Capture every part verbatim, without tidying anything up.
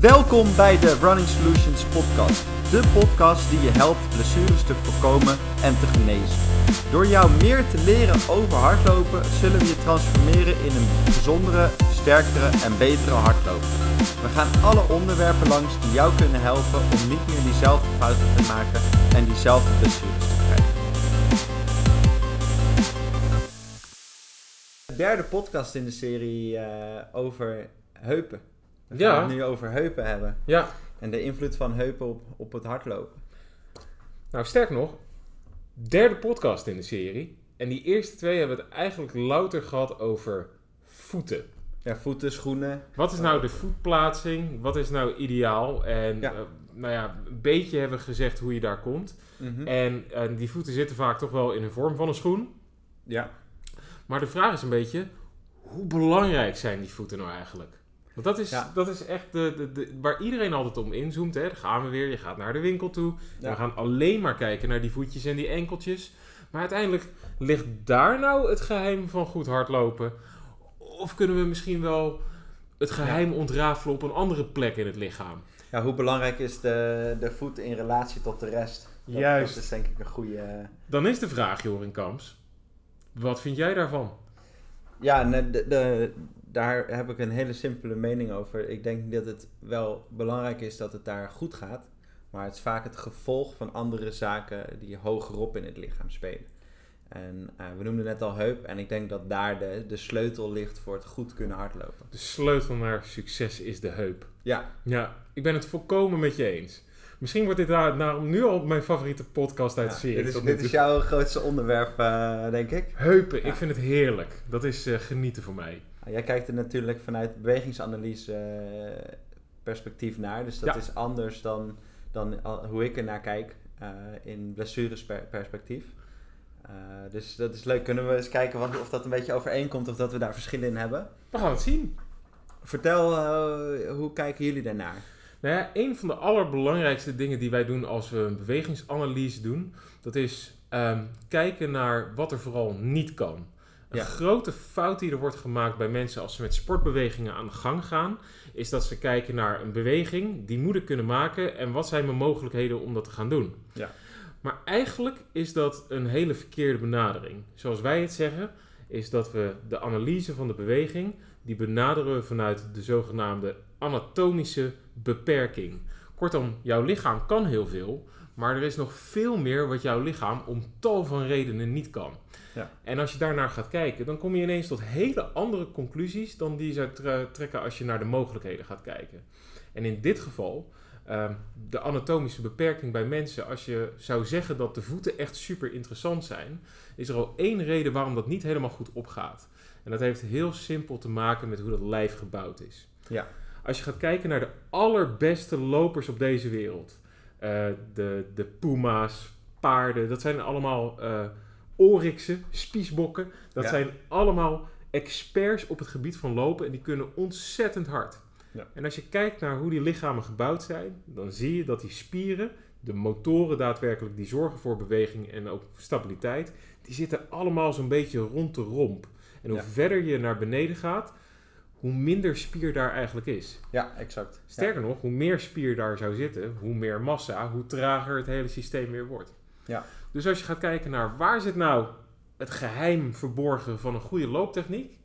Welkom bij de Running Solutions podcast. De podcast die je helpt blessures te voorkomen en te genezen. Door jou meer te leren over hardlopen zullen we je transformeren in een gezondere, sterkere en betere hardloper. We gaan alle onderwerpen langs die jou kunnen helpen om niet meer diezelfde fouten te maken en diezelfde blessures te krijgen. De derde podcast in de serie uh, over heupen. We gaan ja. het nu over heupen hebben. Ja. En de invloed van heupen op, op het hardlopen. Nou, sterk nog. Derde podcast in de serie. En die eerste twee hebben we het eigenlijk louter gehad over voeten. Ja, voeten, schoenen. Wat is nou de voetplaatsing? Wat is nou ideaal? En ja. Uh, nou ja, een beetje hebben we gezegd hoe je daar komt. Mm-hmm. En uh, die voeten zitten vaak toch wel in de vorm van een schoen. Ja. Maar de vraag is een beetje, hoe belangrijk zijn die voeten nou eigenlijk? Want dat is, ja. dat is echt de, de, de, waar iedereen altijd om inzoomt. Hè? Dan gaan we weer, je gaat naar de winkel toe. Ja. We gaan alleen maar kijken naar die voetjes en die enkeltjes. Maar uiteindelijk ligt daar nou het geheim van goed hardlopen? Of kunnen we misschien wel het geheim ja. ontrafelen op een andere plek in het lichaam? Ja, hoe belangrijk is de, de voet in relatie tot de rest? Dat, Juist. Dat is denk ik een goede... Dan is de vraag, Jorin Kamps. Wat vind jij daarvan? Ja, de... de Daar heb ik een hele simpele mening over. Ik denk dat het wel belangrijk is dat het daar goed gaat. Maar het is vaak het gevolg van andere zaken die hogerop in het lichaam spelen. En uh, we noemden net al heup. En ik denk dat daar de, de sleutel ligt voor het goed kunnen hardlopen. De sleutel naar succes is de heup. Ja. Ja, ik ben het volkomen met je eens. Misschien wordt dit daarom nou, nu al mijn favoriete podcast uit de ja, serie. Dit is, dit dit is jouw grootste onderwerp, uh, denk ik. Heupen, ja. Ik vind het heerlijk. Dat is uh, genieten voor mij. Jij kijkt er natuurlijk vanuit bewegingsanalyse uh, perspectief naar. Dus dat ja. is anders dan, dan hoe ik er naar kijk uh, in blessuresperspectief. Uh, dus dat is leuk. Kunnen we eens kijken wat, of dat een beetje overeenkomt of dat we daar verschillen in hebben? We gaan het zien. Vertel, uh, hoe kijken jullie daarnaar? Nou ja, een van de allerbelangrijkste dingen die wij doen als we een bewegingsanalyse doen, dat is um, kijken naar wat er vooral niet kan. Een ja. grote fout die er wordt gemaakt bij mensen als ze met sportbewegingen aan de gang gaan, is dat ze kijken naar een beweging die moet ik kunnen maken en wat zijn mijn mogelijkheden om dat te gaan doen. Ja. Maar eigenlijk is dat een hele verkeerde benadering. Zoals wij het zeggen, is dat we de analyse van de beweging, die benaderen we vanuit de zogenaamde anatomische beperking. Kortom, jouw lichaam kan heel veel, maar er is nog veel meer wat jouw lichaam om tal van redenen niet kan. Ja. En als je daarnaar gaat kijken, dan kom je ineens tot hele andere conclusies dan die je zou trekken als je naar de mogelijkheden gaat kijken. En in dit geval, uh, de anatomische beperking bij mensen, als je zou zeggen dat de voeten echt super interessant zijn, is er al één reden waarom dat niet helemaal goed opgaat. En dat heeft heel simpel te maken met hoe dat lijf gebouwd is. Ja. Als je gaat kijken naar de allerbeste lopers op deze wereld, Uh, de, de puma's, paarden, dat zijn allemaal uh, oryxen, spiesbokken. Dat ja. zijn allemaal experts op het gebied van lopen en die kunnen ontzettend hard. Ja. En als je kijkt naar hoe die lichamen gebouwd zijn, dan zie je dat die spieren, de motoren daadwerkelijk, die zorgen voor beweging en ook stabiliteit, die zitten allemaal zo'n beetje rond de romp. En hoe ja. verder je naar beneden gaat, hoe minder spier daar eigenlijk is. Ja, exact. Sterker ja. nog, hoe meer spier daar zou zitten, hoe meer massa, hoe trager het hele systeem weer wordt. Ja. Dus als je gaat kijken naar waar zit nou het geheim verborgen van een goede looptechniek,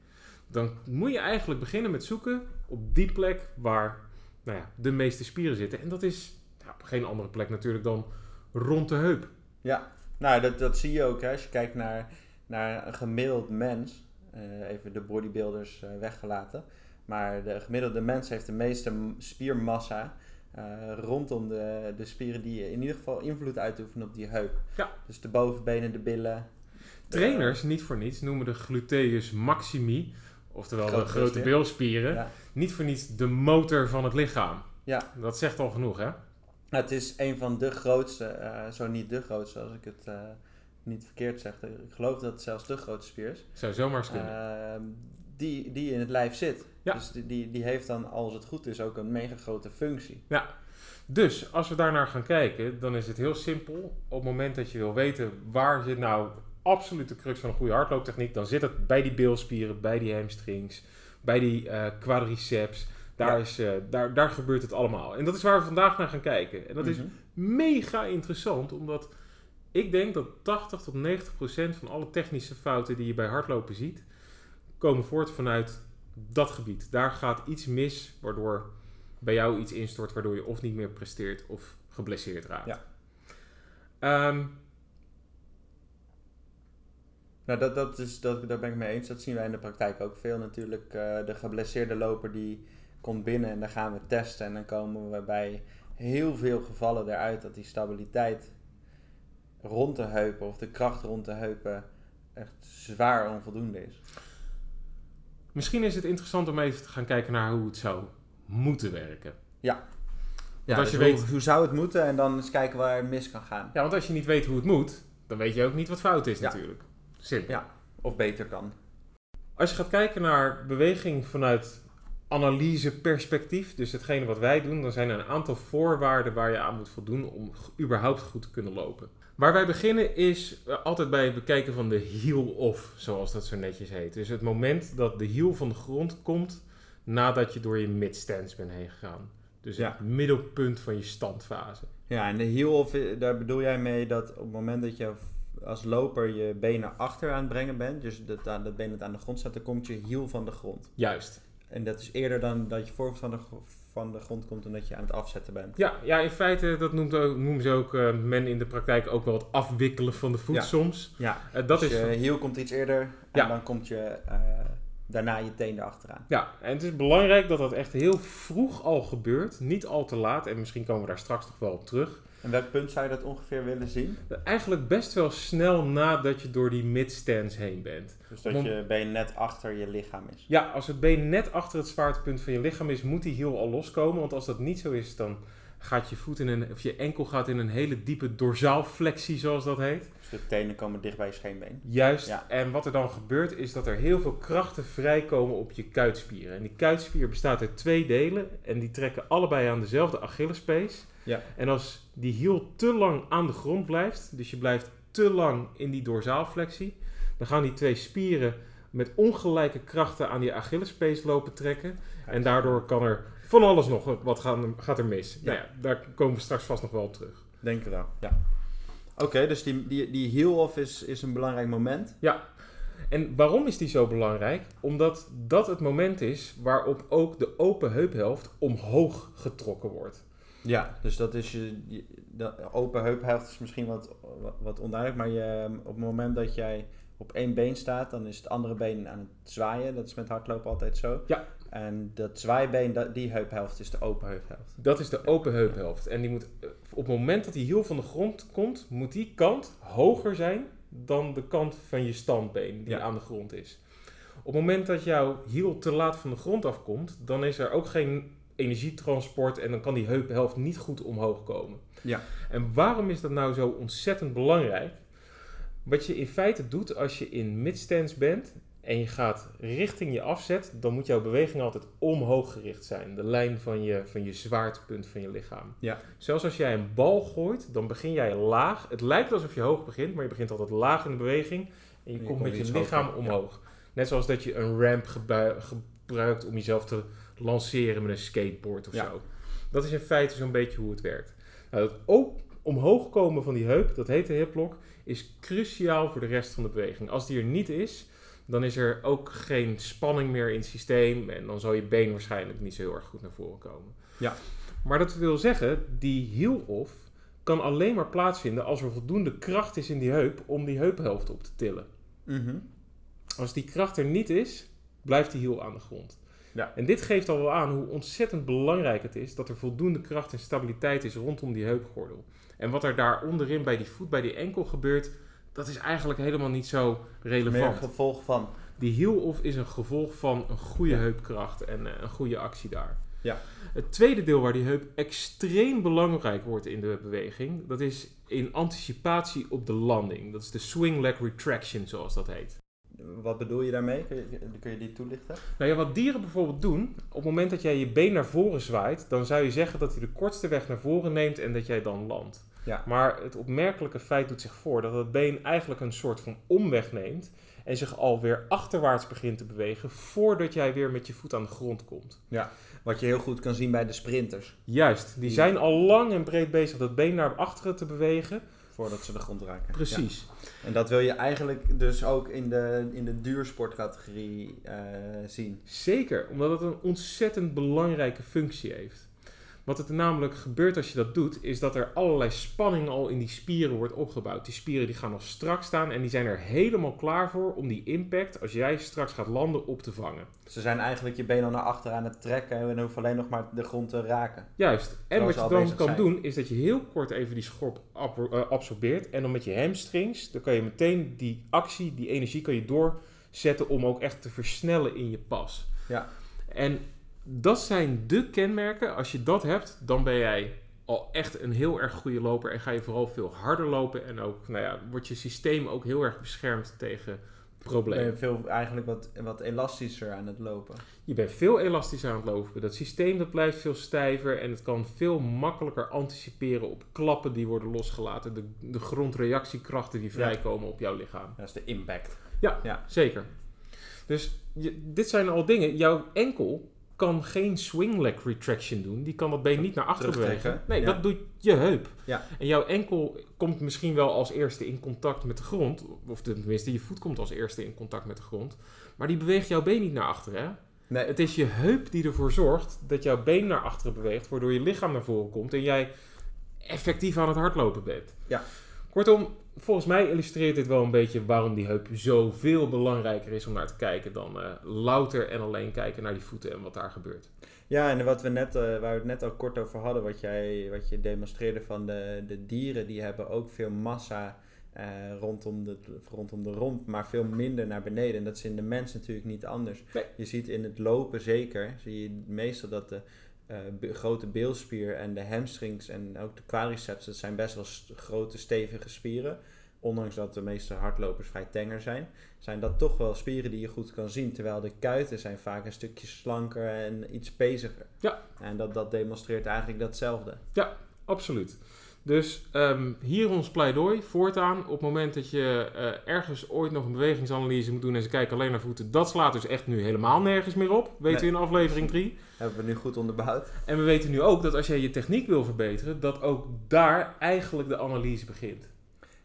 dan moet je eigenlijk beginnen met zoeken op die plek waar nou ja, de meeste spieren zitten. En dat is nou, op geen andere plek natuurlijk dan rond de heup. Ja, nou dat, dat zie je ook hè. Als je kijkt naar, naar een gemiddeld mens. Uh, even de bodybuilders uh, weggelaten. Maar de gemiddelde mens heeft de meeste m- spiermassa uh, rondom de, de spieren die in ieder geval invloed uitoefenen op die heup. Ja. Dus de bovenbenen, de billen. Trainers, de, uh, niet voor niets, noemen de gluteus maximi, oftewel de grote bilspieren, ja. niet voor niets de motor van het lichaam. Ja. Dat zegt al genoeg, hè? Nou, het is een van de grootste, uh, zo niet de grootste als ik het... Uh, niet verkeerd zegt. Ik geloof dat het zelfs de grote spier is. Zou zomaar eens kunnen. Uh, die, die in het lijf zit. Ja. Dus die, die, die heeft dan, als het goed is, ook een mega grote functie. Ja. Dus als we daarnaar gaan kijken, dan is het heel simpel. Op het moment dat je wil weten waar zit nou absoluut de crux van een goede hardlooptechniek, dan zit het bij die bilspieren, bij die hamstrings, bij die uh, quadriceps. Daar, ja. is, uh, daar, daar gebeurt het allemaal. En dat is waar we vandaag naar gaan kijken. En dat mm-hmm. is mega interessant, omdat ik denk dat tachtig tot negentig procent van alle technische fouten die je bij hardlopen ziet, komen voort vanuit dat gebied. Daar gaat iets mis, waardoor bij jou iets instort, waardoor je of niet meer presteert of geblesseerd raakt. Ja. Um, nou, dat, dat is, dat, daar ben ik mee eens. Dat zien wij in de praktijk ook veel natuurlijk. Uh, de geblesseerde loper die komt binnen en dan gaan we testen. En dan komen we bij heel veel gevallen eruit dat die stabiliteit rond de heupen of de kracht rond de heupen echt zwaar onvoldoende is. Misschien is het interessant om even te gaan kijken naar hoe het zou moeten werken. Ja. Ja, als dus je weet hoe, hoe zou het moeten en dan eens kijken waar het mis kan gaan. Ja, want als je niet weet hoe het moet, dan weet je ook niet wat fout is ja. natuurlijk. Simpel. Ja, of beter kan. Als je gaat kijken naar beweging vanuit analyseperspectief, dus hetgene wat wij doen, dan zijn er een aantal voorwaarden waar je aan moet voldoen om überhaupt goed te kunnen lopen. Waar wij beginnen is altijd bij het bekijken van de heel-off, zoals dat zo netjes heet. Dus het moment dat de heel van de grond komt nadat je door je midstance bent heen gegaan. Dus ja. het middelpunt van je standfase. Ja, en de heel-off, daar bedoel jij mee dat op het moment dat je als loper je benen achter aan het brengen bent, dus dat, dat benen aan de grond staat, dan komt je hiel van de grond. Juist. En dat is eerder dan dat je voorvoet van de, van de grond komt en dat je aan het afzetten bent. Ja, ja, in feite, dat noemt ook, noemen ze ook uh, men in de praktijk ook wel het afwikkelen van de voet ja. soms. Ja, uh, dat dus is je hiel komt iets eerder en ja. dan komt je uh, daarna je teen erachteraan. Ja, en het is belangrijk dat dat echt heel vroeg al gebeurt, niet al te laat. En misschien komen we daar straks nog wel op terug. En welk punt zou je dat ongeveer willen zien? Eigenlijk best wel snel nadat je door die midstance heen bent. Dus dat Om... je been net achter je lichaam is? Ja, als het been net achter het zwaartepunt van je lichaam is, moet die hiel al loskomen. Want als dat niet zo is, dan gaat je voet in een, of je enkel gaat in een hele diepe dorsaalflexie, zoals dat heet. Dus de tenen komen dicht bij je scheenbeen. Juist. Ja. En wat er dan gebeurt, is dat er heel veel krachten vrijkomen op je kuitspieren. En die kuitspier bestaat uit twee delen. En die trekken allebei aan dezelfde Achillespees. Ja. En als die hiel te lang aan de grond blijft, dus je blijft te lang in die dorsaalflexie, dan gaan die twee spieren met ongelijke krachten aan die Achillespees lopen trekken. En daardoor kan er van alles nog wat gaan, gaat er mis. Ja. Nou ja, daar komen we straks vast nog wel op terug. Denk ik wel, ja. Oké, okay, dus die, die, die heel-off is, is een belangrijk moment. Ja. En waarom is die zo belangrijk? Omdat dat het moment is waarop ook de open heuphelft omhoog getrokken wordt. Ja, dus dat is je, je de open heuphelft is misschien wat, wat, wat onduidelijk, maar je, op het moment dat jij op één been staat, dan is het andere been aan het zwaaien. Dat is met hardlopen altijd zo. Ja. En dat zwaaibeen, dat, die heuphelft is de open heuphelft. Dat is de open heuphelft. En die moet, op het moment dat die hiel van de grond komt, moet die kant hoger zijn dan de kant van je standbeen die ja. aan de grond is. Op het moment dat jouw hiel te laat van de grond afkomt, dan is er ook geen energietransport en dan kan die heuphelft niet goed omhoog komen. Ja. En waarom is dat nou zo ontzettend belangrijk? Wat je in feite doet als je in midstance bent en je gaat richting je afzet, dan moet jouw beweging altijd omhoog gericht zijn. De lijn van je, van je zwaartepunt van je lichaam. Ja. Zelfs als jij een bal gooit, dan begin jij laag. Het lijkt alsof je hoog begint, maar je begint altijd laag in de beweging en je, en je komt met je lichaam hoger. omhoog. Ja. Net zoals dat je een ramp gebui- gebruikt om jezelf te lanceren met een skateboard of ja. zo. Dat is in feite zo'n beetje hoe het werkt. Nou, dat ook omhoog komen van die heup, dat heet de hiplock, is cruciaal voor de rest van de beweging. Als die er niet is, dan is er ook geen spanning meer in het systeem en dan zal je been waarschijnlijk niet zo heel erg goed naar voren komen. Ja. Maar dat wil zeggen, die heel-off kan alleen maar plaatsvinden als er voldoende kracht is in die heup om die heuphelft op te tillen. Mm-hmm. Als die kracht er niet is, blijft die heel aan de grond. Ja. En dit geeft al wel aan hoe ontzettend belangrijk het is dat er voldoende kracht en stabiliteit is rondom die heupgordel. En wat er daar onderin bij die voet, bij die enkel gebeurt, dat is eigenlijk helemaal niet zo relevant. Meer een gevolg van? Die heel-off is een gevolg van een goede ja. heupkracht en een goede actie daar. Ja. Het tweede deel waar die heup extreem belangrijk wordt in de beweging, dat is in anticipatie op de landing. Dat is de swing leg retraction, zoals dat heet. Wat bedoel je daarmee? Kun je, kun je die toelichten? Nou ja, wat dieren bijvoorbeeld doen, op het moment dat jij je been naar voren zwaait, dan zou je zeggen dat hij de kortste weg naar voren neemt en dat jij dan landt. Ja. Maar het opmerkelijke feit doet zich voor dat het been eigenlijk een soort van omweg neemt en zich alweer achterwaarts begint te bewegen voordat jij weer met je voet aan de grond komt. Ja. Wat je heel goed kan zien bij de sprinters. Juist, die ja. zijn al lang en breed bezig dat been naar achteren te bewegen. Voordat ze de grond raken. Precies. Ja. En dat wil je eigenlijk dus ook in de, in de duursportcategorie uh, zien. Zeker, omdat het een ontzettend belangrijke functie heeft. Wat er namelijk gebeurt als je dat doet, is dat er allerlei spanning al in die spieren wordt opgebouwd. Die spieren die gaan nog strak staan en die zijn er helemaal klaar voor om die impact, als jij straks gaat landen, op te vangen. Ze zijn eigenlijk je benen al naar achter aan het trekken en hoeven alleen nog maar de grond te raken. Juist. En wat je dan kan zijn. doen, is dat je heel kort even die schop absorbeert en dan met je hamstrings, dan kan je meteen die actie, die energie kan je doorzetten om ook echt te versnellen in je pas. Ja. En dat zijn de kenmerken. Als je dat hebt, dan ben jij al echt een heel erg goede loper. En ga je vooral veel harder lopen. En ook, nou ja, wordt je systeem ook heel erg beschermd tegen problemen. Je bent veel, eigenlijk wat, wat elastischer aan het lopen. Je bent veel elastischer aan het lopen. Dat systeem dat blijft veel stijver. En het kan veel makkelijker anticiperen op klappen die worden losgelaten. De, de grondreactiekrachten die vrijkomen ja. op jouw lichaam. Dat is de impact. Ja, ja. zeker. Dus je, dit zijn al dingen. Jouw enkel kan geen swing leg retraction doen. Die kan dat been niet naar achter bewegen. Nee, ja. dat doet je heup. Ja. En jouw enkel komt misschien wel als eerste in contact met de grond. Of tenminste, je voet komt als eerste in contact met de grond. Maar die beweegt jouw been niet naar achteren, hè? Nee. Het is je heup die ervoor zorgt dat jouw been naar achteren beweegt, waardoor je lichaam naar voren komt en jij effectief aan het hardlopen bent. Ja. Kortom, volgens mij illustreert dit wel een beetje waarom die heup zoveel belangrijker is om naar te kijken dan uh, louter en alleen kijken naar die voeten en wat daar gebeurt. Ja, en wat we net, uh, waar we het net al kort over hadden, wat, jij, wat je demonstreerde van de, de dieren, die hebben ook veel massa uh, rondom, de, rondom de romp, maar veel minder naar beneden. En dat is in de mens natuurlijk niet anders. Nee. Je ziet in het lopen zeker, zie je meestal dat de Uh, be- grote beelspier en de hamstrings en ook de quadriceps, dat zijn best wel st- grote stevige spieren. Ondanks dat de meeste hardlopers vrij tenger zijn, zijn dat toch wel spieren die je goed kan zien. Terwijl de kuiten zijn vaak een stukje slanker en iets peziger. Ja. En dat, dat demonstreert eigenlijk datzelfde. Ja, absoluut. Dus um, hier ons pleidooi. Voortaan, op het moment dat je uh, ergens ooit nog een bewegingsanalyse moet doen en ze kijken alleen naar voeten, dat slaat dus echt nu helemaal nergens meer op. Weten nee. we in aflevering drie. Hebben we nu goed onderbouwd. En we weten nu ook dat als jij je techniek wil verbeteren, dat ook daar eigenlijk de analyse begint.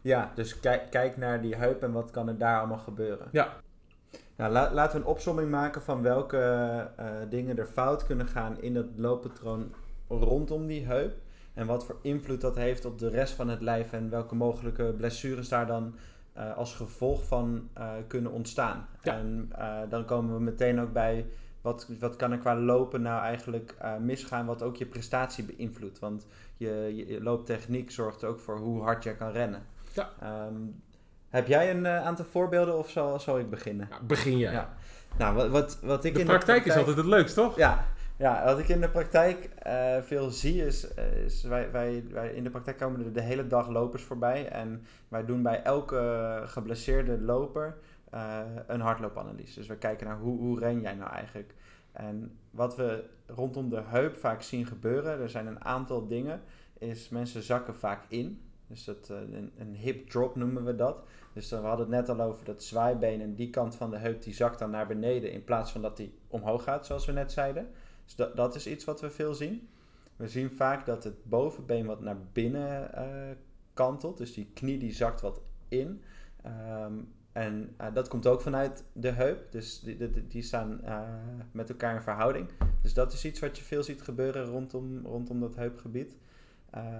Ja, dus kijk, kijk naar die heup en wat kan er daar allemaal gebeuren. Ja. Nou, la- laten we een opsomming maken van welke uh, dingen er fout kunnen gaan in het looppatroon rondom die heup. En wat voor invloed dat heeft op de rest van het lijf en welke mogelijke blessures daar dan uh, als gevolg van uh, kunnen ontstaan. Ja. En uh, dan komen we meteen ook bij wat, wat kan er qua lopen nou eigenlijk uh, misgaan wat ook je prestatie beïnvloedt. Want je, je looptechniek zorgt ook voor hoe hard jij kan rennen. Ja. Um, heb jij een uh, aantal voorbeelden of zal, zal ik beginnen? Ja, begin jij. Ja. Nou, wat, wat, wat ik de, in praktijk de praktijk is altijd het leukst, toch? Ja. Ja, wat ik in de praktijk uh, veel zie is, uh, is wij, wij, wij in de praktijk komen er de hele dag lopers voorbij. En wij doen bij elke geblesseerde loper uh, een hardloopanalyse. Dus we kijken naar hoe, hoe ren jij nou eigenlijk. En wat we rondom de heup vaak zien gebeuren, er zijn een aantal dingen, is mensen zakken vaak in. Dus dat, uh, een, een hip drop noemen we dat. Dus dan, we hadden het net al over dat zwaaibeen en die kant van de heup die zakt dan naar beneden in plaats van dat die omhoog gaat, zoals we net zeiden. Dus dat, dat is iets wat we veel zien. We zien vaak dat het bovenbeen wat naar binnen uh, kantelt. Dus die knie die zakt wat in. Um, en uh, dat komt ook vanuit de heup. Dus die, die, die staan uh, met elkaar in verhouding. Dus dat is iets wat je veel ziet gebeuren rondom, rondom dat heupgebied.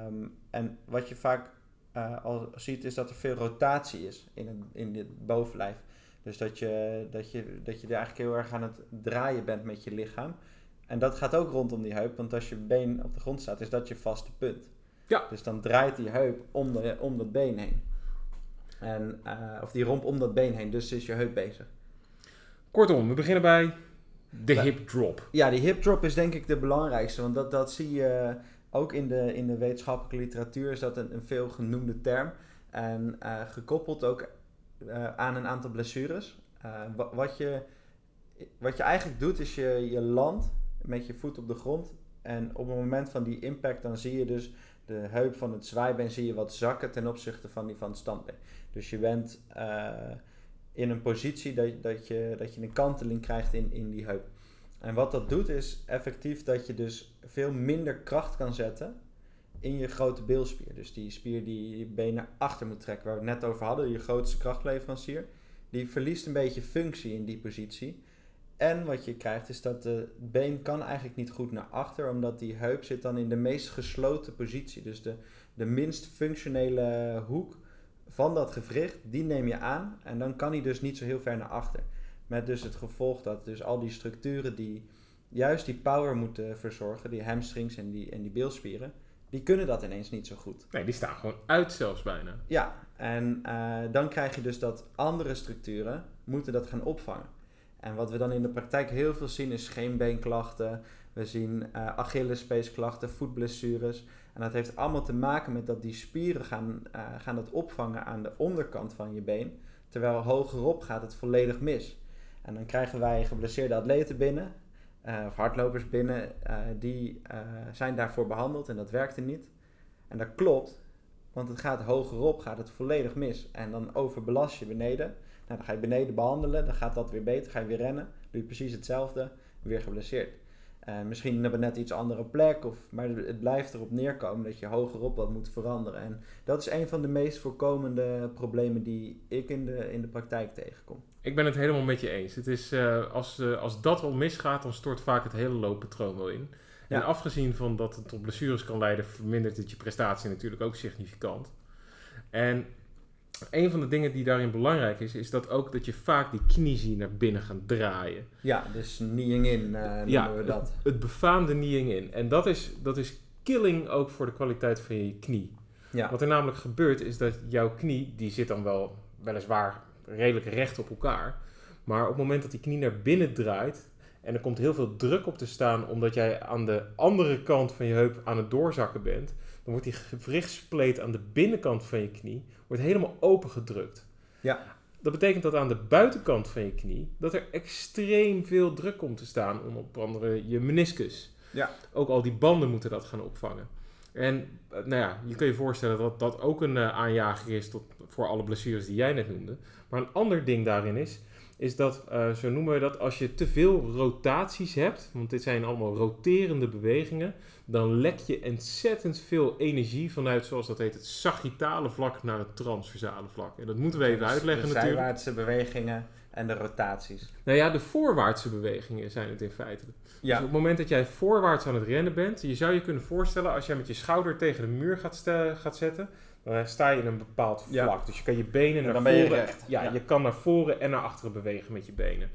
Um, en wat je vaak uh, al ziet is dat er veel rotatie is in het, in het bovenlijf. Dus dat je, dat je, dat je er eigenlijk heel erg aan het draaien bent met je lichaam. En dat gaat ook rondom die heup, want als je been op de grond staat, is dat je vaste punt. Ja. Dus dan draait die heup om, de, om dat been heen. En, uh, of die romp om dat been heen, dus is je heup bezig. Kortom, we beginnen bij de ja. hip drop. Ja, die hip drop is denk ik de belangrijkste, want dat, dat zie je ook in de, in de wetenschappelijke literatuur, is dat een, een veel genoemde term. En uh, gekoppeld ook uh, aan een aantal blessures. Uh, wat, wat, je, wat je eigenlijk doet, is je, je landt met je voet op de grond. En op het moment van die impact, dan zie je dus de heup van het zwaaibeen zie je wat zakken ten opzichte van die van het standbeen. Dus je bent uh, in een positie dat, dat, je, dat je een kanteling krijgt in, in die heup. En wat dat doet is effectief dat je dus veel minder kracht kan zetten in je grote bilspier. Dus die spier die je been naar achter moet trekken, waar we het net over hadden, je grootste krachtleverancier, die verliest een beetje functie in die positie. En wat je krijgt is dat het been kan eigenlijk niet goed naar achter, omdat die heup zit dan in de meest gesloten positie. Dus de, de minst functionele hoek van dat gewricht, die neem je aan en dan kan hij dus niet zo heel ver naar achter. Met dus het gevolg dat dus al die structuren die juist die power moeten verzorgen, die hamstrings en die, en die bilspieren, die kunnen dat ineens niet zo goed. Nee, die staan gewoon uit zelfs bijna. Ja, en uh, dan krijg je dus dat andere structuren moeten dat gaan opvangen. En wat we dan in de praktijk heel veel zien is scheenbeenklachten. We zien uh, Achillespeesklachten, voetblessures. En dat heeft allemaal te maken met dat die spieren gaan, uh, gaan dat opvangen aan de onderkant van je been. Terwijl hogerop gaat het volledig mis. En dan krijgen wij geblesseerde atleten binnen, uh, of hardlopers binnen, uh, die uh, zijn daarvoor behandeld en dat werkte niet. En dat klopt, want het gaat hogerop, gaat het volledig mis. En dan overbelast je beneden. Nou, dan ga je beneden behandelen, dan gaat dat weer beter, ga je weer rennen, doe je precies hetzelfde, weer geblesseerd. Uh, misschien hebben we net iets andere plek, of, maar het blijft erop neerkomen dat je hogerop wat moet veranderen. En dat is een van de meest voorkomende problemen die ik in de, in de praktijk tegenkom. Ik ben het helemaal met je eens. Het is, uh, als, uh, als dat al misgaat, dan stort vaak het hele looppatroon wel in. Ja. En afgezien van dat het tot blessures kan leiden, vermindert het je prestatie natuurlijk ook significant. En een van de dingen die daarin belangrijk is, is dat ook dat je vaak die kniezie naar binnen gaat draaien. Ja, dus kneeing in uh, noemen ja, we dat. Het, het befaamde kneeing in. En dat is, dat is killing ook voor de kwaliteit van je knie. Ja. Wat er namelijk gebeurt is dat jouw knie, die zit dan wel weliswaar redelijk recht op elkaar. Maar op het moment dat die knie naar binnen draait en er komt heel veel druk op te staan omdat jij aan de andere kant van je heup aan het doorzakken bent, dan wordt die gewrichtspleet aan de binnenkant van je knie wordt helemaal opengedrukt. Ja. Dat betekent dat aan de buitenkant van je knie dat er extreem veel druk komt te staan om onder andere je meniscus. Ja. Ook al die banden moeten dat gaan opvangen. En nou ja, je kunt je voorstellen dat dat ook een uh, aanjager is tot, voor alle blessures die jij net noemde. Maar een ander ding daarin is, is dat, uh, zo noemen we dat, als je te veel rotaties hebt, want dit zijn allemaal roterende bewegingen, dan lek je ontzettend veel energie vanuit, zoals dat heet, het sagittale vlak naar het transversale vlak. En dat moeten we even dus uitleggen de natuurlijk. De zijwaartse bewegingen en de rotaties. Nou ja, de voorwaartse bewegingen zijn het in feite. Ja. Dus op het moment dat jij voorwaarts aan het rennen bent, je zou je kunnen voorstellen, als jij met je schouder tegen de muur gaat, st- gaat zetten, dan sta je in een bepaald vlak. Ja. Dus je kan je benen naar voren. Je recht. Ja, ja, je kan naar voren en naar achteren bewegen met je benen.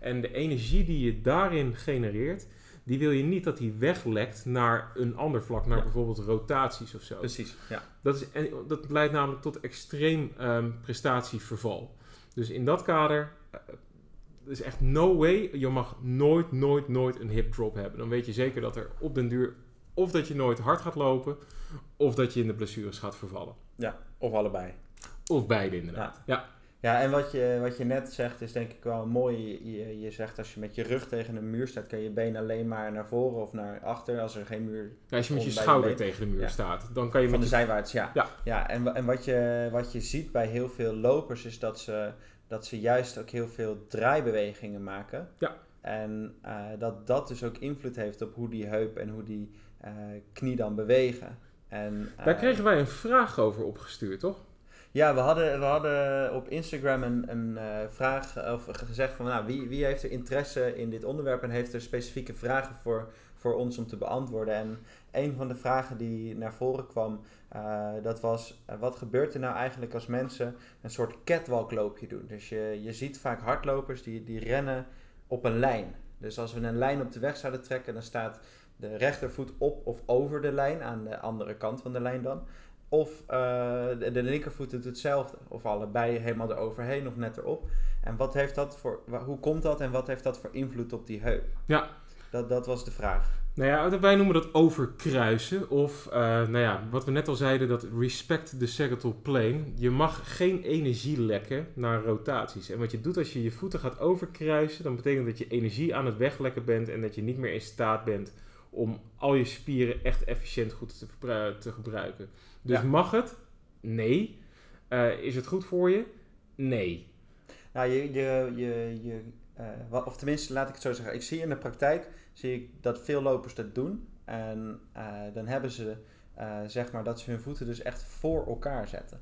En de energie die je daarin genereert, die wil je niet dat die weglekt naar een ander vlak, naar ja. bijvoorbeeld rotaties of zo. Precies, ja. Dat, is, en dat leidt namelijk tot extreem um, prestatieverval. Dus in dat kader, uh, is echt no way, je mag nooit, nooit, nooit een hip drop hebben. Dan weet je zeker dat er op den duur, of dat je nooit hard gaat lopen, of dat je in de blessures gaat vervallen. Ja, of allebei. Of beide inderdaad, ja. ja. Ja, en wat je, wat je net zegt is denk ik wel mooi. Je, je zegt als je met je rug tegen een muur staat, kan je been alleen maar naar voren of naar achter als er geen muur... Ja, als je met je schouder je tegen de muur ja. staat, dan kan je... Van de je... zijwaarts, ja. ja. Ja, en, en wat je, wat je ziet bij heel veel lopers is dat ze, dat ze juist ook heel veel draaibewegingen maken. Ja. En uh, dat dat dus ook invloed heeft op hoe die heup en hoe die uh, knie dan bewegen. En, uh, daar kregen wij een vraag over opgestuurd, toch? Ja, we hadden, we hadden op Instagram een, een uh, vraag of gezegd van nou, wie, wie heeft er interesse in dit onderwerp en heeft er specifieke vragen voor, voor ons om te beantwoorden. En een van de vragen die naar voren kwam, uh, dat was uh, wat gebeurt er nou eigenlijk als mensen een soort catwalkloopje doen? Dus je, je ziet vaak hardlopers die, die rennen op een lijn. Dus als we een lijn op de weg zouden trekken, dan staat de rechtervoet op of over de lijn, aan de andere kant van de lijn dan. Of uh, de, de linkervoet doet hetzelfde. Of allebei helemaal eroverheen of net erop. En wat heeft dat voor, hoe komt dat en wat heeft dat voor invloed op die heup? Ja. Dat, dat was de vraag. Nou ja, wij noemen dat overkruisen. Of, uh, nou ja, wat we net al zeiden, dat respect the sagittal plane. Je mag geen energie lekken naar rotaties. En wat je doet als je je voeten gaat overkruisen, dan betekent dat je energie aan het weglekken bent en dat je niet meer in staat bent om al je spieren echt efficiënt goed te, verbru- te gebruiken. Dus ja. Mag het? Nee. Uh, is het goed voor je? Nee. Nou, je, je, je, je Uh, wat, of tenminste, laat ik het zo zeggen. Ik zie in de praktijk zie ik dat veel lopers dat doen. En uh, dan hebben ze, uh, zeg maar, dat ze hun voeten dus echt voor elkaar zetten.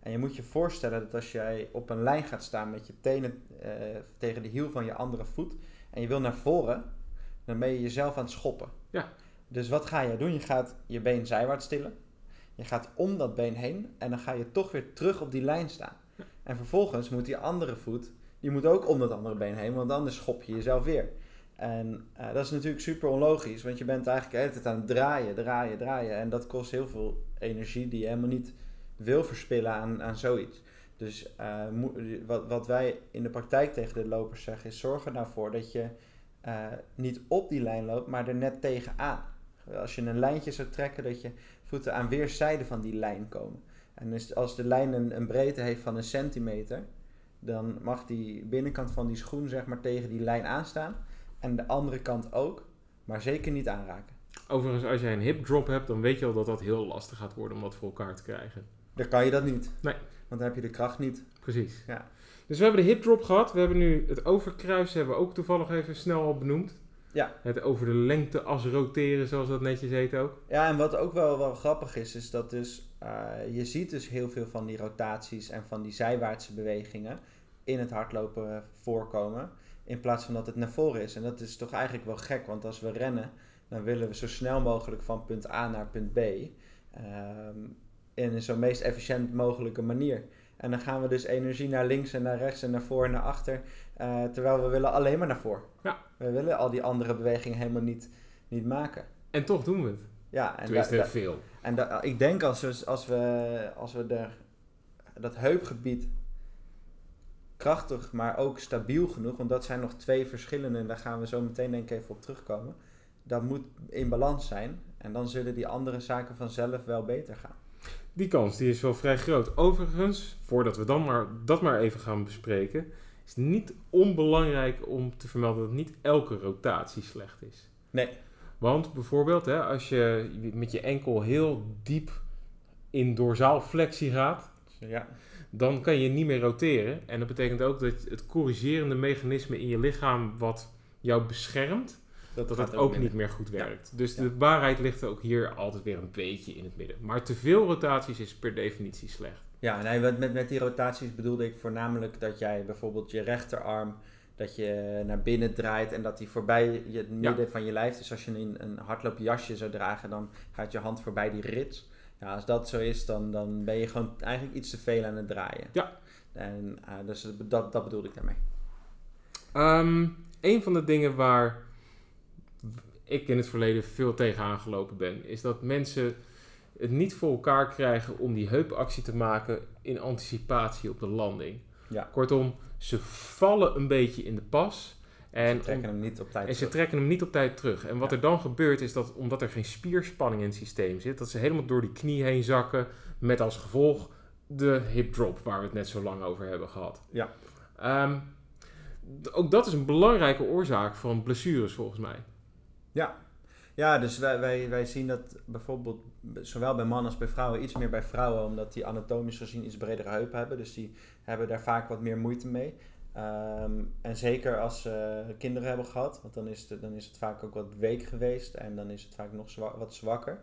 En je moet je voorstellen dat als jij op een lijn gaat staan met je tenen uh, tegen de hiel van je andere voet. En je wil naar voren, dan ben je jezelf aan het schoppen. Ja. Dus wat ga je doen? Je gaat je been zijwaarts tillen. Je gaat om dat been heen en dan ga je toch weer terug op die lijn staan. Ja. En vervolgens moet die andere voet, die moet ook om dat andere been heen, want anders schop je jezelf weer. En uh, dat is natuurlijk super onlogisch, want je bent eigenlijk de hele tijd aan het draaien, draaien, draaien. En dat kost heel veel energie die je helemaal niet wil verspillen aan, aan zoiets. Dus uh, mo- wat, wat wij in de praktijk tegen de lopers zeggen is, zorg er nou voor dat je uh, niet op die lijn loopt, maar er net tegenaan. Als je een lijntje zou trekken, dat je voeten aan weerszijden van die lijn komen. En dus als de lijn een, een breedte heeft van een centimeter, dan mag die binnenkant van die schoen, zeg maar, tegen die lijn aanstaan. En de andere kant ook, maar zeker niet aanraken. Overigens, als jij een hip drop hebt, dan weet je al dat dat heel lastig gaat worden om dat voor elkaar te krijgen. Dan kan je dat niet. Nee. Want dan heb je de kracht niet. Precies. Ja. Dus we hebben de hip drop gehad. We hebben nu het overkruisen, hebben we ook toevallig even snel al benoemd. Ja. Het over de lengteas roteren, zoals dat netjes heet ook. Ja, en wat ook wel, wel grappig is, is dat dus uh, je ziet dus heel veel van die rotaties en van die zijwaartse bewegingen in het hardlopen voorkomen, in plaats van dat het naar voren is. En dat is toch eigenlijk wel gek, want als we rennen, dan willen we zo snel mogelijk van punt A naar punt B. Um, in zo'n meest efficiënt mogelijke manier. En dan gaan we dus energie naar links en naar rechts en naar voor en naar achter. Uh, terwijl we willen alleen maar naar voor. Ja. We willen al die andere bewegingen helemaal niet, niet maken. En toch doen we het. Ja, en tenminste da- da- veel. En da- ik denk als we, als we, als we de, dat heupgebied krachtig, maar ook stabiel genoeg. Want dat zijn nog twee verschillende. En daar gaan we zo meteen denk ik even op terugkomen. Dat moet in balans zijn. En dan zullen die andere zaken vanzelf wel beter gaan. Die kans die is wel vrij groot. Overigens, voordat we dan maar, dat maar even gaan bespreken, is niet onbelangrijk om te vermelden dat niet elke rotatie slecht is. Nee. Want bijvoorbeeld, hè, als je met je enkel heel diep in dorsaalflexie gaat, ja, dan kan je niet meer roteren. En dat betekent ook dat het corrigerende mechanisme in je lichaam wat jou beschermt, dat, dat het ook niet meer goed werkt. Ja. Dus ja, de waarheid ligt ook hier altijd weer een beetje in het midden. Maar te veel rotaties is per definitie slecht. Ja, nee, met, met die rotaties bedoelde ik voornamelijk dat jij bijvoorbeeld je rechterarm, dat je naar binnen draait en dat die voorbij het midden, ja, van je lijf. Dus als je een, een hardloopjasje zou dragen, dan gaat je hand voorbij die rits. Ja, als dat zo is, dan, dan ben je gewoon eigenlijk iets te veel aan het draaien. Ja. En uh, dus dat, dat bedoelde ik daarmee. Um, een van de dingen waar ik in het verleden veel tegen aangelopen ben, is dat mensen het niet voor elkaar krijgen om die heupactie te maken in anticipatie op de landing. Ja. Kortom, ze vallen een beetje in de pas. En ze trekken, om, hem, niet op tijd en ze trekken hem niet op tijd terug. En wat ja. er dan gebeurt is dat, omdat er geen spierspanning in het systeem zit, dat ze helemaal door die knie heen zakken, met als gevolg de hip drop, waar we het net zo lang over hebben gehad. Ja. Um, ook dat is een belangrijke oorzaak van blessures volgens mij. Ja, ja, dus wij, wij, wij zien dat bijvoorbeeld zowel bij mannen als bij vrouwen, iets meer bij vrouwen, omdat die anatomisch gezien iets bredere heupen hebben. Dus die hebben daar vaak wat meer moeite mee. Um, en zeker als ze uh, kinderen hebben gehad, want dan is, de, dan is het vaak ook wat week geweest en dan is het vaak nog zwa- wat zwakker.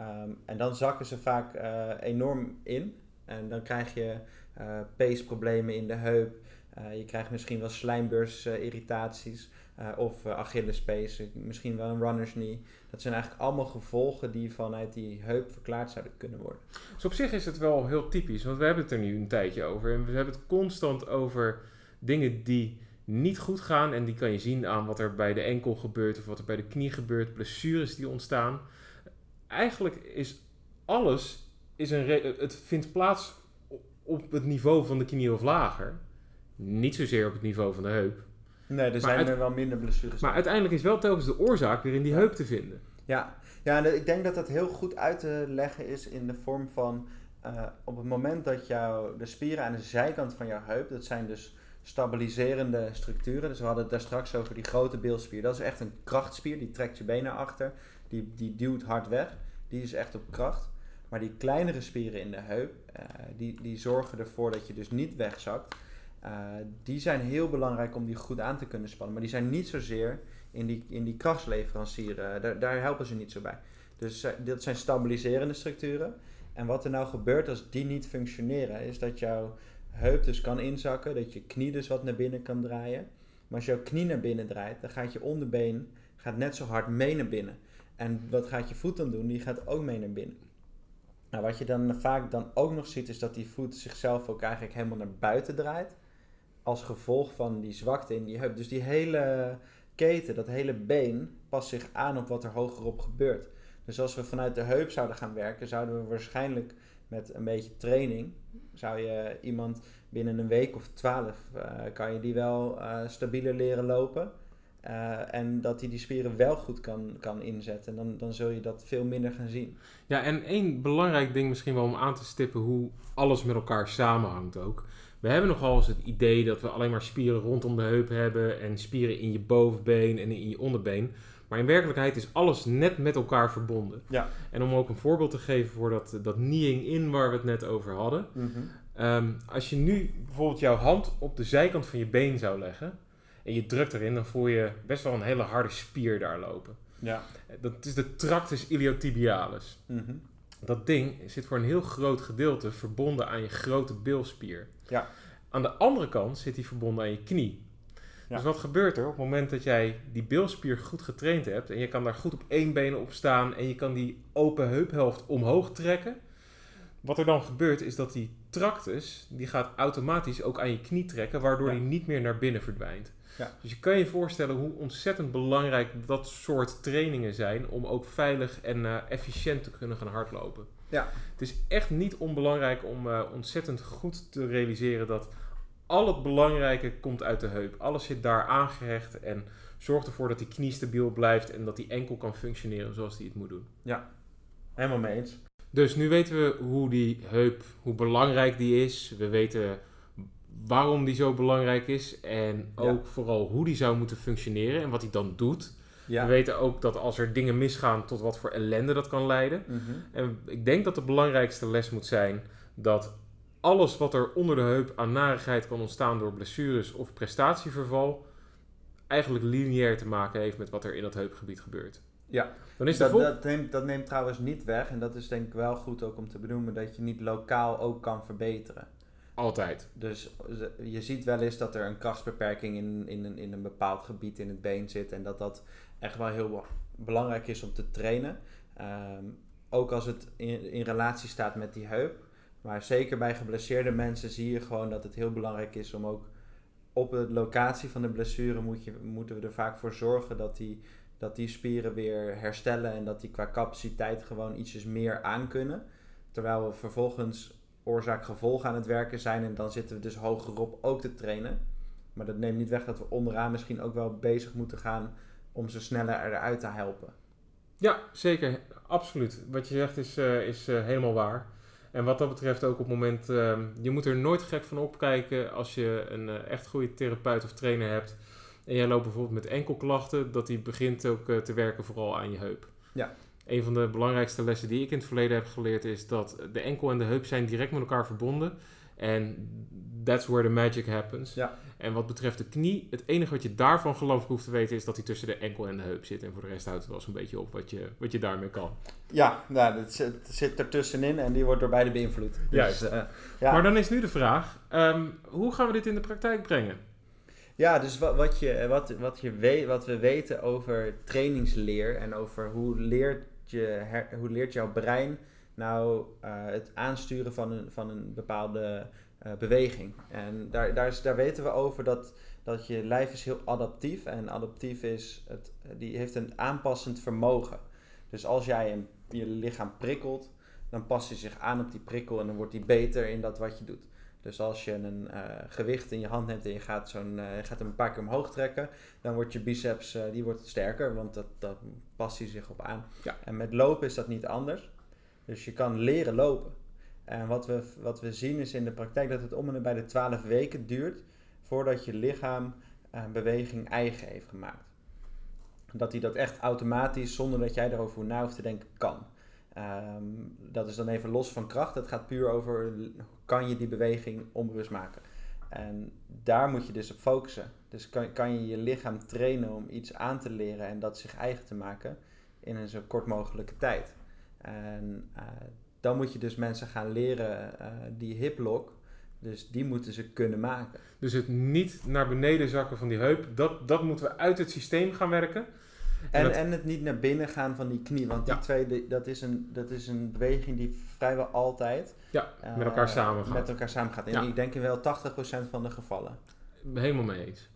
Um, en dan zakken ze vaak uh, enorm in en dan krijg je uh, peesproblemen in de heup. Uh, je krijgt misschien wel slijmbeursinirritaties. Uh, Uh, of uh, Achillespees, misschien wel een runner's knee. Dat zijn eigenlijk allemaal gevolgen die vanuit die heup verklaard zouden kunnen worden. Dus op zich is het wel heel typisch, want we hebben het er nu een tijdje over. En we hebben het constant over dingen die niet goed gaan. En die kan je zien aan wat er bij de enkel gebeurt of wat er bij de knie gebeurt. Blessures die ontstaan. Eigenlijk is alles, is een re- het vindt plaats op het niveau van de knie of lager. Niet zozeer op het niveau van de heup. Nee, er zijn uit... er wel minder blessures. Maar uiteindelijk is wel telkens de oorzaak weer in die heup te vinden. Ja, ja, ik denk dat dat heel goed uit te leggen is in de vorm van Uh, op het moment dat jou, de spieren aan de zijkant van jouw heup, dat zijn dus stabiliserende structuren. Dus we hadden het daar straks over die grote bilspier. Dat is echt een krachtspier, die trekt je been naar achter. Die, die duwt hard weg. Die is echt op kracht. Maar die kleinere spieren in de heup, uh, die, die zorgen ervoor dat je dus niet wegzakt. Uh, die zijn heel belangrijk om die goed aan te kunnen spannen. Maar die zijn niet zozeer in die, in die krachtsleverancier. Uh, daar, daar helpen ze niet zo bij. Dus uh, dat zijn stabiliserende structuren. En wat er nou gebeurt als die niet functioneren, is dat jouw heup dus kan inzakken, dat je knie dus wat naar binnen kan draaien. Maar als jouw knie naar binnen draait, dan gaat je onderbeen gaat net zo hard mee naar binnen. En wat gaat je voet dan doen? Die gaat ook mee naar binnen. Nou, wat je dan vaak dan ook nog ziet, is dat die voet zichzelf ook eigenlijk helemaal naar buiten draait. Als gevolg van die zwakte in die heup. Dus die hele keten, dat hele been, past zich aan op wat er hogerop gebeurt. Dus als we vanuit de heup zouden gaan werken, zouden we waarschijnlijk met een beetje training, zou je iemand binnen een week of twaalf, uh, kan je die wel uh, stabieler leren lopen. Uh, en dat hij die spieren wel goed kan, kan inzetten. En dan, dan zul je dat veel minder gaan zien. Ja, en één belangrijk ding misschien wel om aan te stippen hoe alles met elkaar samenhangt ook. We hebben nogal eens het idee dat we alleen maar spieren rondom de heup hebben en spieren in je bovenbeen en in je onderbeen. Maar in werkelijkheid is alles net met elkaar verbonden. Ja. En om ook een voorbeeld te geven voor dat, dat kneeing in waar we het net over hadden. Mm-hmm. Um, als je nu bijvoorbeeld jouw hand op de zijkant van je been zou leggen en je drukt erin, dan voel je best wel een hele harde spier daar lopen. Ja. Dat is de tractus iliotibialis. Mm-hmm. Dat ding zit voor een heel groot gedeelte verbonden aan je grote bilspier. Ja. Aan de andere kant zit die verbonden aan je knie. Ja. Dus wat gebeurt er op het moment dat jij die bilspier goed getraind hebt en je kan daar goed op één been op staan en je kan die open heuphelft omhoog trekken? Wat er dan gebeurt is dat die tractus, die gaat automatisch ook aan je knie trekken, waardoor ja. die niet meer naar binnen verdwijnt. Ja. Dus je kan je voorstellen hoe ontzettend belangrijk dat soort trainingen zijn om ook veilig en uh, efficiënt te kunnen gaan hardlopen. Ja. Het is echt niet onbelangrijk om uh, ontzettend goed te realiseren dat al het belangrijke komt uit de heup. Alles zit daar aangehecht en zorgt ervoor dat die knie stabiel blijft en dat die enkel kan functioneren zoals die het moet doen. Ja, helemaal mee eens. Dus nu weten we hoe die heup, hoe belangrijk die is. We weten waarom die zo belangrijk is en ook ja. vooral hoe die zou moeten functioneren en wat die dan doet. Ja. We weten ook dat als er dingen misgaan, tot wat voor ellende dat kan leiden. Mm-hmm. En ik denk dat de belangrijkste les moet zijn dat alles wat er onder de heup aan narigheid kan ontstaan door blessures of prestatieverval eigenlijk lineair te maken heeft met wat er in dat heupgebied gebeurt. Ja, dan is dat, vol- dat, neemt, dat neemt trouwens niet weg. En dat is denk ik wel goed ook om te benoemen dat je niet lokaal ook kan verbeteren. Altijd. Dus je ziet wel eens dat er een krachtsbeperking in, in, een, in een bepaald gebied in het been zit. En dat dat echt wel heel belangrijk is om te trainen. Um, ook als het in, in relatie staat met die heup. Maar zeker bij geblesseerde mensen zie je gewoon dat het heel belangrijk is om ook op de locatie van de blessure moet je, moeten we er vaak voor zorgen dat die, dat die spieren weer herstellen en dat die qua capaciteit gewoon ietsjes meer aan kunnen. Terwijl we vervolgens oorzaak-gevolg aan het werken zijn en dan zitten we dus hogerop ook te trainen. Maar dat neemt niet weg dat we onderaan misschien ook wel bezig moeten gaan om ze sneller eruit te helpen. Ja, zeker. Absoluut. Wat je zegt is, uh, is uh, helemaal waar. En wat dat betreft ook op het moment, uh, je moet er nooit gek van opkijken als je een uh, echt goede therapeut of trainer hebt. En jij loopt bijvoorbeeld met enkelklachten, dat die begint ook uh, te werken vooral aan je heup. Ja. Een van de belangrijkste lessen die ik in het verleden heb geleerd is dat de enkel en de heup zijn direct met elkaar verbonden. En that's where the magic happens. Ja. En wat betreft de knie, het enige wat je daarvan geloof ik hoeft te weten is dat hij tussen de enkel en de heup zit. En voor de rest houdt het wel eens een beetje op wat je, wat je daarmee kan. Ja, nou, dat zit, zit ertussenin en die wordt door beide beïnvloed. Dus, Juist. Uh, ja. Maar dan is nu de vraag, um, hoe gaan we dit in de praktijk brengen? Ja, dus wat, wat, je, wat, wat, je weet, wat we weten over trainingsleer en over hoe leert, je her, hoe leert jouw brein nou uh, het aansturen van een, van een bepaalde uh, beweging. En daar, daar, is, daar weten we over dat, dat je lijf is heel adaptief. En adaptief is het, die heeft een aanpassend vermogen. Dus als jij een, je lichaam prikkelt, dan past hij zich aan op die prikkel en dan wordt hij beter in dat wat je doet. Dus als je een uh, gewicht in je hand hebt en je gaat, zo'n, uh, je gaat hem een paar keer omhoog trekken, dan wordt je biceps uh, die wordt sterker, want dat, dat past hij zich op aan. Ja. En met lopen is dat niet anders. Dus je kan leren lopen. En wat we, wat we zien is in de praktijk dat het om en bij de twaalf weken duurt voordat je lichaam een uh, beweging eigen heeft gemaakt. Dat hij dat echt automatisch, zonder dat jij erover na hoeft te denken, kan. Um, dat is dan even los van kracht. Het gaat puur over, kan je die beweging onbewust maken? En daar moet je dus op focussen. Dus kan, kan je je lichaam trainen om iets aan te leren en dat zich eigen te maken in een zo kort mogelijke tijd. En uh, dan moet je dus mensen gaan leren uh, die hiplock, dus die moeten ze kunnen maken. Dus het niet naar beneden zakken van die heup, dat, dat moeten we uit het systeem gaan werken. En, en, dat... en het niet naar binnen gaan van die knie, want die ja. twee, die, dat, is een, dat is een beweging die vrijwel altijd ja, uh, met elkaar samen gaat. Met elkaar samen gaat. En ja. ik denk in wel tachtig procent van de gevallen. Helemaal mee eens.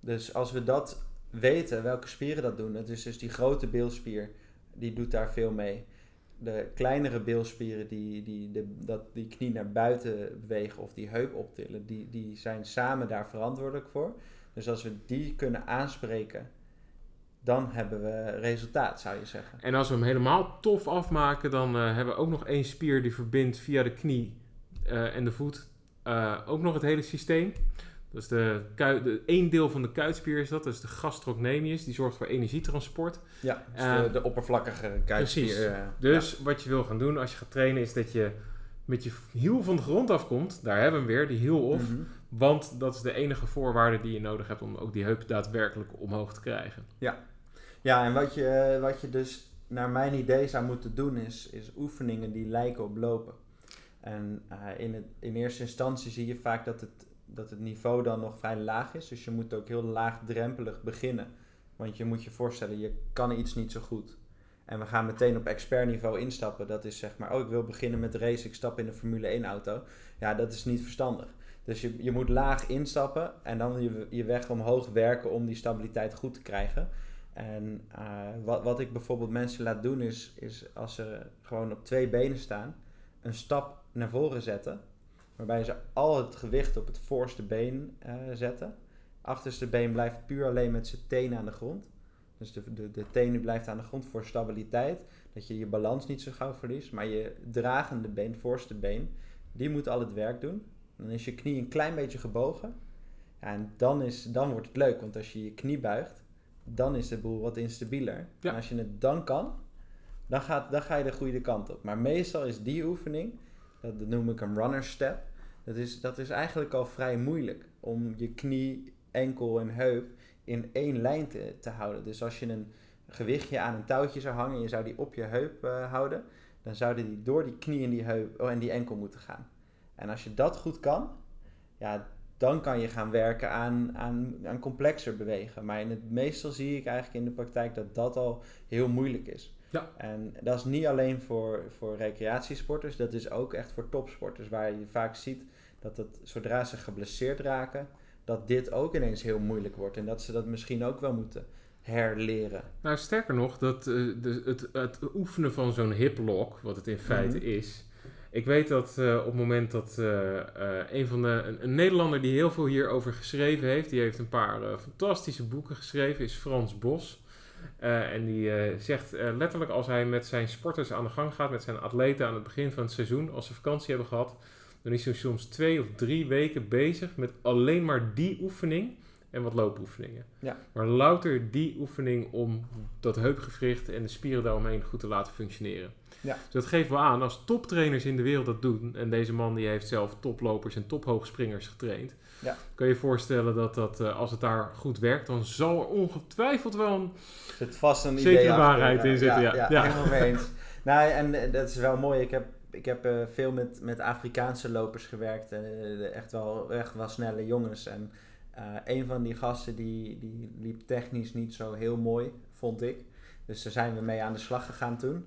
Dus als we dat weten, welke spieren dat doen, dat is dus die grote bilspier, die doet daar veel mee. De kleinere bilspieren die, die, de, dat die knie naar buiten bewegen of die heup optillen, die, die zijn samen daar verantwoordelijk voor. Dus als we die kunnen aanspreken, dan hebben we resultaat, zou je zeggen. En als we hem helemaal tof afmaken, dan uh, hebben we ook nog één spier die verbindt via de knie uh, en de voet uh, ook nog het hele systeem. Dat is de, kui, de één deel van de kuitspier is dat, dat is de gastrocnemius, die zorgt voor energietransport. Ja, dus uh, de, de oppervlakkige kuitspier. Precies. Uh, dus ja. wat je wil gaan doen als je gaat trainen is dat je met je hiel van de grond afkomt. Daar hebben we hem weer, die hiel of. Mm-hmm. Want dat is de enige voorwaarde die je nodig hebt om ook die heup daadwerkelijk omhoog te krijgen. Ja, ja en wat je, wat je dus naar mijn idee zou moeten doen is, is oefeningen die lijken op lopen. En uh, in, het, in eerste instantie zie je vaak dat het... dat het niveau dan nog vrij laag is. Dus je moet ook heel laagdrempelig beginnen. Want je moet je voorstellen, je kan iets niet zo goed. En we gaan meteen op expertniveau instappen. Dat is zeg maar, oh ik wil beginnen met race, ik stap in een Formule één auto. Ja, dat is niet verstandig. Dus je, je moet laag instappen en dan je, je weg omhoog werken om die stabiliteit goed te krijgen. En uh, wat, wat ik bijvoorbeeld mensen laat doen is, is als ze gewoon op twee benen staan, een stap naar voren zetten. Waarbij ze al het gewicht op het voorste been uh, zetten. Achterste been blijft puur alleen met zijn tenen aan de grond. Dus de, de, de tenen blijft aan de grond voor stabiliteit. Dat je je balans niet zo gauw verliest. Maar je dragende been, voorste been, die moet al het werk doen. Dan is je knie een klein beetje gebogen. En dan, is, dan wordt het leuk. Want als je je knie buigt, dan is de boel wat instabieler. Ja. En als je het dan kan, dan, gaat, dan ga je de goede kant op. Maar meestal is die oefening, dat, dat noem ik een runner step. Dat is, dat is eigenlijk al vrij moeilijk om je knie, enkel en heup in één lijn te, te houden. Dus als je een gewichtje aan een touwtje zou hangen en je zou die op je heup uh, houden, dan zouden die door die knie en die, heup, oh, en die enkel moeten gaan. En als je dat goed kan, ja, dan kan je gaan werken aan, aan, aan complexer bewegen. Maar in het, meestal zie ik eigenlijk in de praktijk dat dat al heel moeilijk is. Ja. En dat is niet alleen voor, voor recreatiesporters, dat is ook echt voor topsporters, waar je vaak ziet dat het, zodra ze geblesseerd raken, dat dit ook ineens heel moeilijk wordt en dat ze dat misschien ook wel moeten herleren. Nou, sterker nog, dat, uh, de, het, het oefenen van zo'n hiplock, wat het in feite mm-hmm. is, ik weet dat uh, op het moment dat uh, uh, een van de, een, een Nederlander die heel veel hierover geschreven heeft, die heeft een paar uh, fantastische boeken geschreven, is Frans Bos. Uh, en die uh, zegt uh, letterlijk als hij met zijn sporters aan de gang gaat, met zijn atleten aan het begin van het seizoen, als ze vakantie hebben gehad, dan is hij soms twee of drie weken bezig met alleen maar die oefening en wat loopoefeningen. Ja. Maar louter die oefening om dat heupgewricht en de spieren daaromheen goed te laten functioneren. Ja. Dus dat geeft wel aan, als toptrainers in de wereld dat doen, en deze man die heeft zelf toplopers en tophoogspringers getraind, ja. kun je je voorstellen dat, dat uh, als het daar goed werkt, dan zal er ongetwijfeld wel een zit vast een zekere idee waarheid achter, in zitten. Ja, ja, ja. ja. helemaal mee eens. Nou, en dat is wel mooi. Ik heb, ik heb uh, veel met, met Afrikaanse lopers gewerkt, en uh, echt, wel, echt wel snelle jongens. En uh, een van die gasten die, die liep technisch niet zo heel mooi, vond ik. Dus daar zijn we mee aan de slag gegaan toen.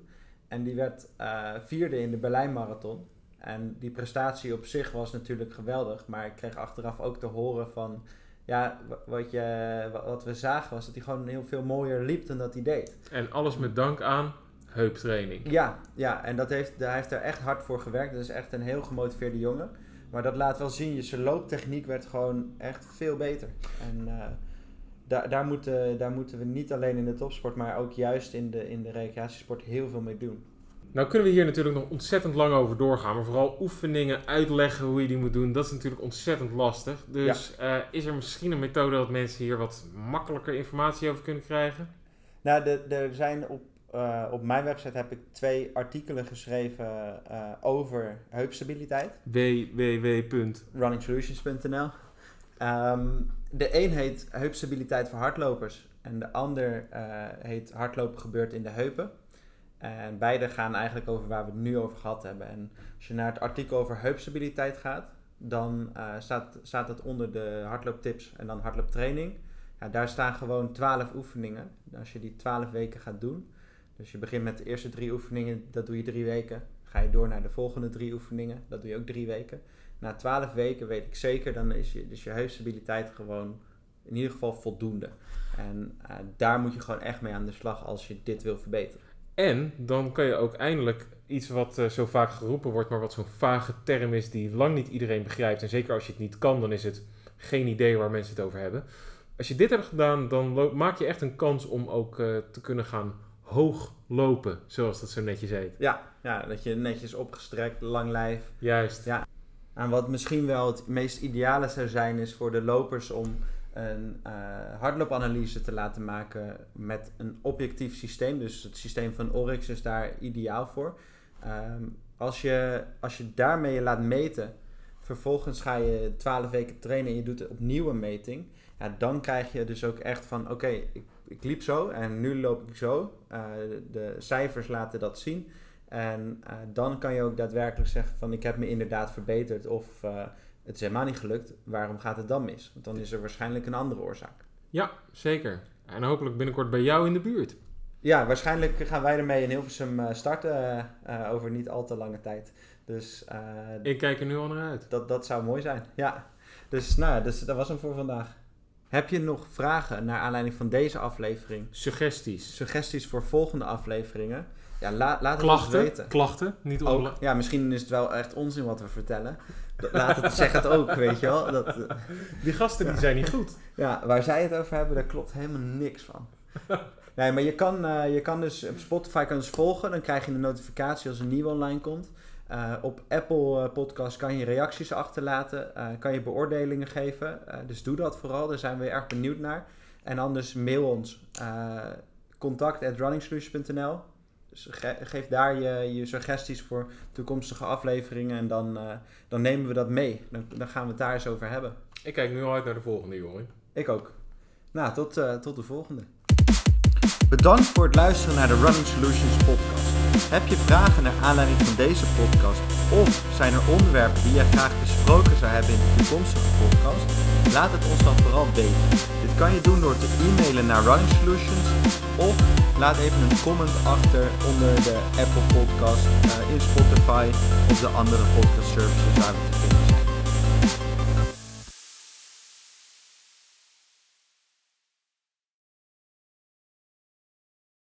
En die werd uh, vierde in de Berlijnmarathon. En die prestatie op zich was natuurlijk geweldig. Maar ik kreeg achteraf ook te horen van... Ja, wat, je, wat we zagen was dat hij gewoon heel veel mooier liep dan dat hij deed. En alles met dank aan heuptraining. Ja, ja en dat heeft, hij heeft er echt hard voor gewerkt. Dat is echt een heel gemotiveerde jongen. Maar dat laat wel zien, je zijn looptechniek werd gewoon echt veel beter. En... Uh, Daar, daar, moeten, daar moeten we niet alleen in de topsport, maar ook juist in de, in de recreatiesport heel veel mee doen. Nou kunnen we hier natuurlijk nog ontzettend lang over doorgaan. Maar vooral oefeningen, uitleggen hoe je die moet doen, dat is natuurlijk ontzettend lastig. Dus ja. uh, is er misschien een methode dat mensen hier wat makkelijker informatie over kunnen krijgen? Nou, er zijn op, uh, op mijn website heb ik twee artikelen geschreven uh, over heupstabiliteit. w w w punt running solutions punt n l Um, de een heet heupstabiliteit voor hardlopers en de ander uh, heet hardlopen gebeurt in de heupen. En beide gaan eigenlijk over waar we het nu over gehad hebben. En als je naar het artikel over heupstabiliteit gaat, dan uh, staat, staat het onder de hardlooptips en dan hardlooptraining. Ja, daar staan gewoon twaalf oefeningen. Als je die twaalf weken gaat doen, dus je begint met de eerste drie oefeningen, dat doe je drie weken. Ga je door naar de volgende drie oefeningen, dat doe je ook drie weken. Na twaalf weken weet ik zeker, dan is je, dus je heupstabiliteit gewoon in ieder geval voldoende. En uh, daar moet je gewoon echt mee aan de slag als je dit wil verbeteren. En dan kan je ook eindelijk iets wat uh, zo vaak geroepen wordt, maar wat zo'n vage term is die lang niet iedereen begrijpt. En zeker als je het niet kan, dan is het geen idee waar mensen het over hebben. Als je dit hebt gedaan, dan lo- maak je echt een kans om ook uh, te kunnen gaan hoog lopen, zoals dat zo netjes heet. Ja, ja, dat je netjes opgestrekt, lang lijf. Juist. Ja. En wat misschien wel het meest ideale zou zijn, is voor de lopers om een uh, hardloopanalyse te laten maken met een objectief systeem. Dus het systeem van Oryx is daar ideaal voor. Um, als je, als je daarmee je laat meten, vervolgens ga je twaalf weken trainen en je doet opnieuw een meting. Ja, dan krijg je dus ook echt van, oké, okay, ik, ik liep zo en nu loop ik zo. Uh, de cijfers laten dat zien. En uh, dan kan je ook daadwerkelijk zeggen van, ik heb me inderdaad verbeterd of uh, het is helemaal niet gelukt. Waarom gaat het dan mis? Want dan is er waarschijnlijk een andere oorzaak. Ja, zeker. En hopelijk binnenkort bij jou in de buurt. Ja, waarschijnlijk gaan wij ermee in Hilversum starten uh, uh, over niet al te lange tijd. Dus, uh, ik kijk er nu al naar uit. Dat, dat zou mooi zijn, ja. Dus nou, dus, dat was hem voor vandaag. Heb je nog vragen naar aanleiding van deze aflevering? Suggesties. Suggesties voor volgende afleveringen? Ja, la, laat het ons weten. Klachten, niet onla- ook, ja, misschien is het wel echt onzin wat we vertellen. Laat het, zeg het ook, weet je wel. Dat, uh, die gasten die zijn niet goed. Ja, waar zij het over hebben, daar klopt helemaal niks van. Nee, maar je kan, uh, je kan dus op Spotify kan dus volgen. Dan krijg je een notificatie als er nieuw online komt. Uh, op Apple Podcast kan je reacties achterlaten. Uh, kan je beoordelingen geven. Uh, dus doe dat vooral. Daar zijn we erg benieuwd naar. En anders mail ons. Uh, contact at running solutions dot n l. Geef daar je, je suggesties voor toekomstige afleveringen. En dan, uh, dan nemen we dat mee. Dan, dan gaan we het daar eens over hebben. Ik kijk nu al uit naar de volgende, Jorin. Ik ook. Nou, tot, uh, tot de volgende. Bedankt voor het luisteren naar de Running Solutions podcast. Heb je vragen naar aanleiding van deze podcast? Of zijn er onderwerpen die jij graag besproken zou hebben in de toekomstige podcast? Laat het ons dan vooral weten. Dit kan je doen door te e-mailen naar Running Solutions. Of laat even een comment achter onder de Apple Podcast, uh, in Spotify of de andere podcast services waar we te vinden.